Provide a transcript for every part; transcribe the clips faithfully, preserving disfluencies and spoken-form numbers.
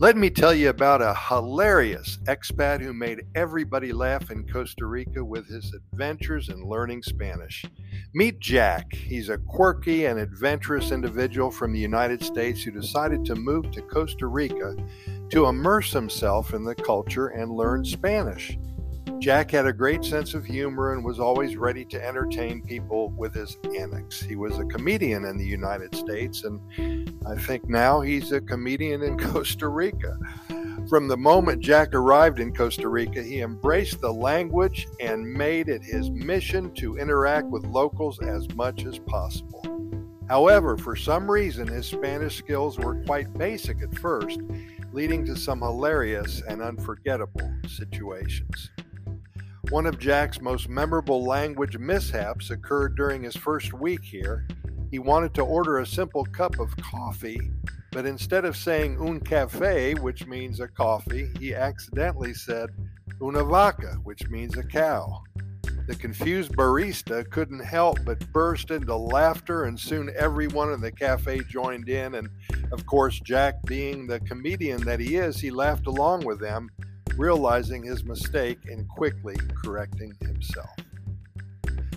Let me tell you about a hilarious expat who made everybody laugh in Costa Rica with his adventures in learning Spanish. Meet Jack. He's a quirky and adventurous individual from the United States who decided to move to Costa Rica to immerse himself in the culture and learn Spanish. Jack had a great sense of humor and was always ready to entertain people with his antics. He was a comedian in the United States, and I think now he's a comedian in Costa Rica. From the moment Jack arrived in Costa Rica, he embraced the language and made it his mission to interact with locals as much as possible. However, for some reason, his Spanish skills were quite basic at first, leading to some hilarious and unforgettable situations. One of Jack's most memorable language mishaps occurred during his first week here. He wanted to order a simple cup of coffee, but instead of saying un café, which means a coffee, he accidentally said una vaca, which means a cow. The confused barista couldn't help but burst into laughter, and soon everyone in the cafe joined in, and of course, Jack, being the comedian that he is, he laughed along with them, realizing his mistake and quickly correcting himself.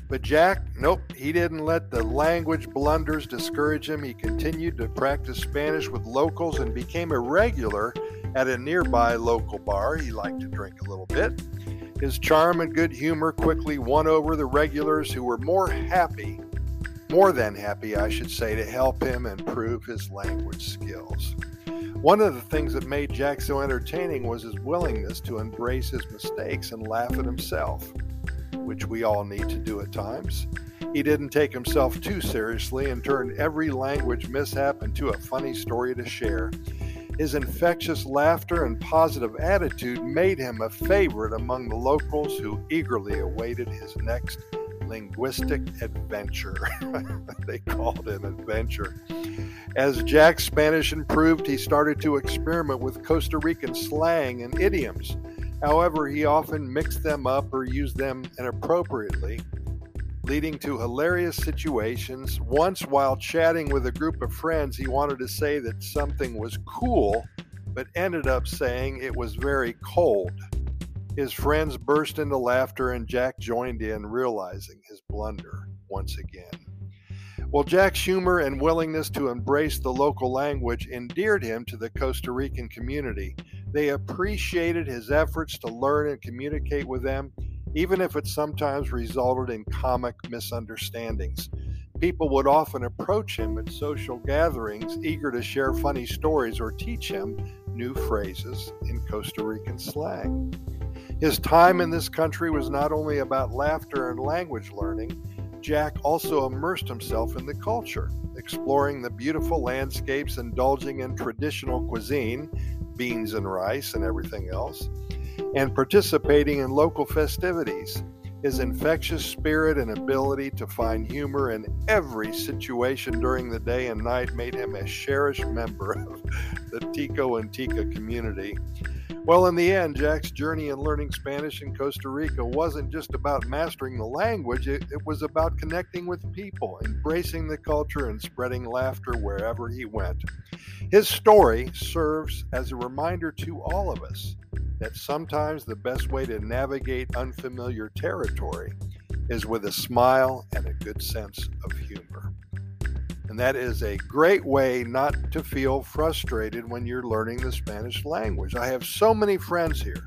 But Jack, nope, he didn't let the language blunders discourage him. He continued to practice Spanish with locals and became a regular at a nearby local bar. He liked to drink a little bit. His charm and good humor quickly won over the regulars who were more happy, more than happy, I should say, to help him improve his language skills. One of the things that made Jack so entertaining was his willingness to embrace his mistakes and laugh at himself, which we all need to do at times. He didn't take himself too seriously and turned every language mishap into a funny story to share. His infectious laughter and positive attitude made him a favorite among the locals who eagerly awaited his next linguistic adventure. They called it adventure. As Jack's Spanish improved, he started to experiment with Costa Rican slang and idioms. However, he often mixed them up or used them inappropriately, leading to hilarious situations. Once, while chatting with a group of friends, he wanted to say that something was cool, but ended up saying it was very cold. His friends burst into laughter, and Jack joined in, realizing his blunder once again. Well, Jack's humor and willingness to embrace the local language endeared him to the Costa Rican community. They appreciated his efforts to learn and communicate with them, even if it sometimes resulted in comic misunderstandings. People would often approach him at social gatherings, eager to share funny stories or teach him new phrases in Costa Rican slang. His time in this country was not only about laughter and language learning. Jack also immersed himself in the culture, exploring the beautiful landscapes, indulging in traditional cuisine, beans and rice and everything else, and participating in local festivities. His infectious spirit and ability to find humor in every situation during the day and night made him a cherished member of the Tico and Tica community. Well, in the end, Jack's journey in learning Spanish in Costa Rica wasn't just about mastering the language. It, it was about connecting with people, embracing the culture, and spreading laughter wherever he went. His story serves as a reminder to all of us that sometimes the best way to navigate unfamiliar territory is with a smile and a good sense of humor. And that is a great way not to feel frustrated when you're learning the Spanish language. I have so many friends here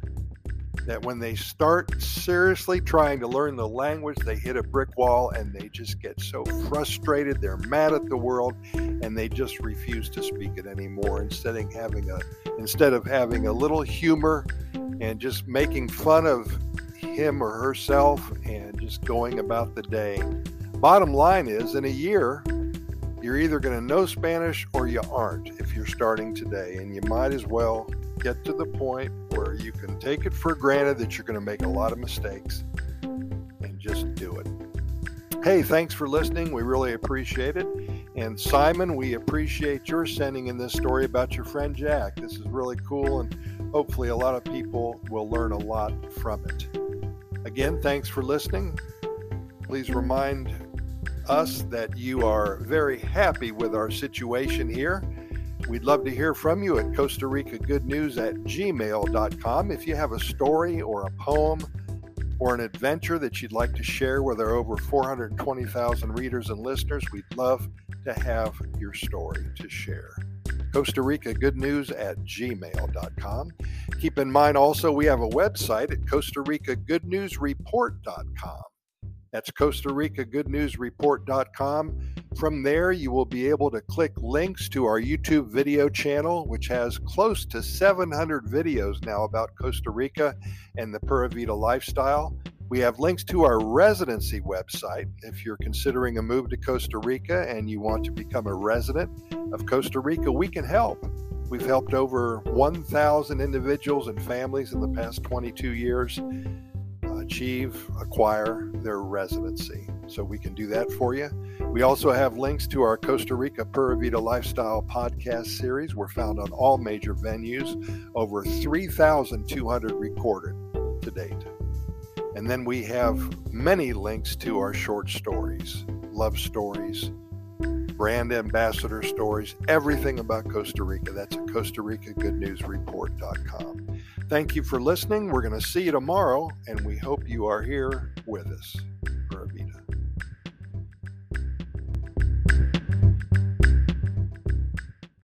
that when they start seriously trying to learn the language, they hit a brick wall and they just get so frustrated. They're mad at the world and they just refuse to speak it anymore. Instead of having a, instead of having a little humor and just making fun of him or herself and just going about the day. Bottom line is, in a year, you're either going to know Spanish or you aren't if you're starting today, and you might as well get to the point where you can take it for granted that you're going to make a lot of mistakes and just do it. Hey, thanks for listening. We really appreciate it. And Simon, we appreciate your sending in this story about your friend Jack. This is really cool, and hopefully a lot of people will learn a lot from it. Again, thanks for listening. Please remind us that you are very happy with our situation here, We'd love to hear from you at Costa Rica Good News at gmail dot com. If you have a story or a poem or an adventure that you'd like to share with our over four hundred twenty thousand readers and listeners, we'd love to have your story to share. Costa Rica Good News at gmail dot com. Keep in mind also we have a website at Costa Rica Good News Report dot com. That's Costa Rica Good News Report dot com. From there, you will be able to click links to our YouTube video channel, which has close to seven hundred videos now about Costa Rica and the Pura Vida lifestyle. We have links to our residency website. If you're considering a move to Costa Rica and you want to become a resident of Costa Rica, we can help. We've helped over one thousand individuals and families in the past twenty-two years. achieve, acquire their residency. So we can do that for you. We also have links to our Costa Rica Pura Vida Lifestyle podcast series. We're found on all major venues, over three thousand two hundred recorded to date. And then we have many links to our short stories, love stories, brand ambassador stories, everything about Costa Rica. That's at Costa Rica Good News Report dot com. Thank you for listening. We're going to see you tomorrow, and we hope you are here with us.